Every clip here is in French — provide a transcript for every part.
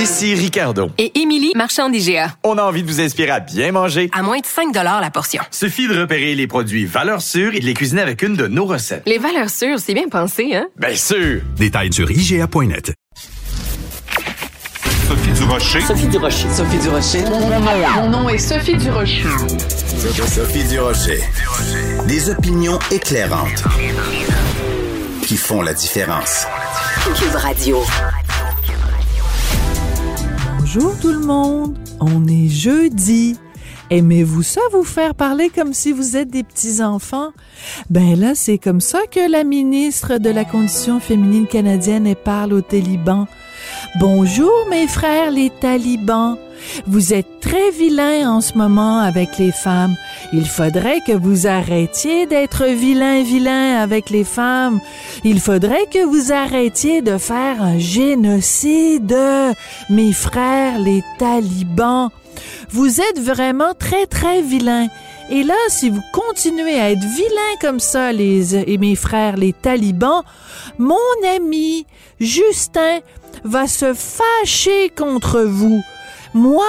Ici Ricardo. Et Émilie, marchand d'IGA. On a envie de vous inspirer à bien manger. À moins de 5 $ la portion. Suffit de repérer les produits Valeurs sûres et de les cuisiner avec une de nos recettes. Les Valeurs sûres, c'est bien pensé, hein? Bien sûr! Détails sur IGA.net. Sophie Durocher. Sophie Durocher. Sophie Durocher. Mon nom est Sophie Durocher. Sophie Durocher. Des opinions éclairantes qui font la différence. Cube Radio. Bonjour tout le monde, on est jeudi. Aimez-vous ça vous faire parler comme si vous êtes des petits-enfants? Ben là, c'est comme ça que la ministre de la Condition féminine canadienne elle parle aux talibans. « Bonjour mes frères les talibans, vous êtes très vilains en ce moment avec les femmes. Il faudrait que vous arrêtiez d'être vilains avec les femmes. Il faudrait que vous arrêtiez de faire un génocide, mes frères les talibans. Vous êtes vraiment très vilains. Et là, si vous continuez à être vilains comme ça, mes frères les talibans, mon ami Justin va se fâcher contre vous. Moi,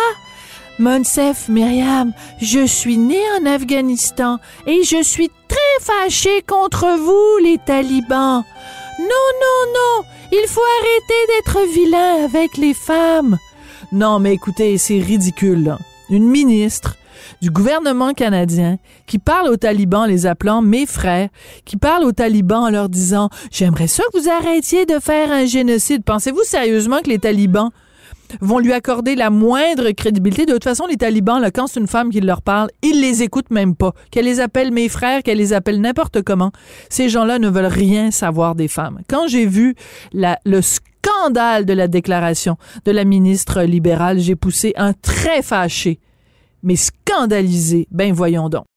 Monsef, Myriam, je suis née en Afghanistan et je suis très fâchée contre vous, les talibans. Non, il faut arrêter d'être vilain avec les femmes. » Non, mais écoutez, c'est ridicule, là. Une ministre du gouvernement canadien qui parle aux talibans en les appelant « mes frères », qui parle aux talibans en leur disant « j'aimerais ça que vous arrêtiez de faire un génocide ». Pensez-vous sérieusement que les talibans vont lui accorder la moindre crédibilité? De toute façon, les talibans, là, quand c'est une femme qui leur parle, ils les écoutent même pas. Qu'elle les appelle « mes frères », qu'elle les appelle n'importe comment, ces gens-là ne veulent rien savoir des femmes. Quand j'ai vu le scandale de la déclaration de la ministre libérale, j'ai poussé un très fâché. Mais scandalisé, ben voyons donc.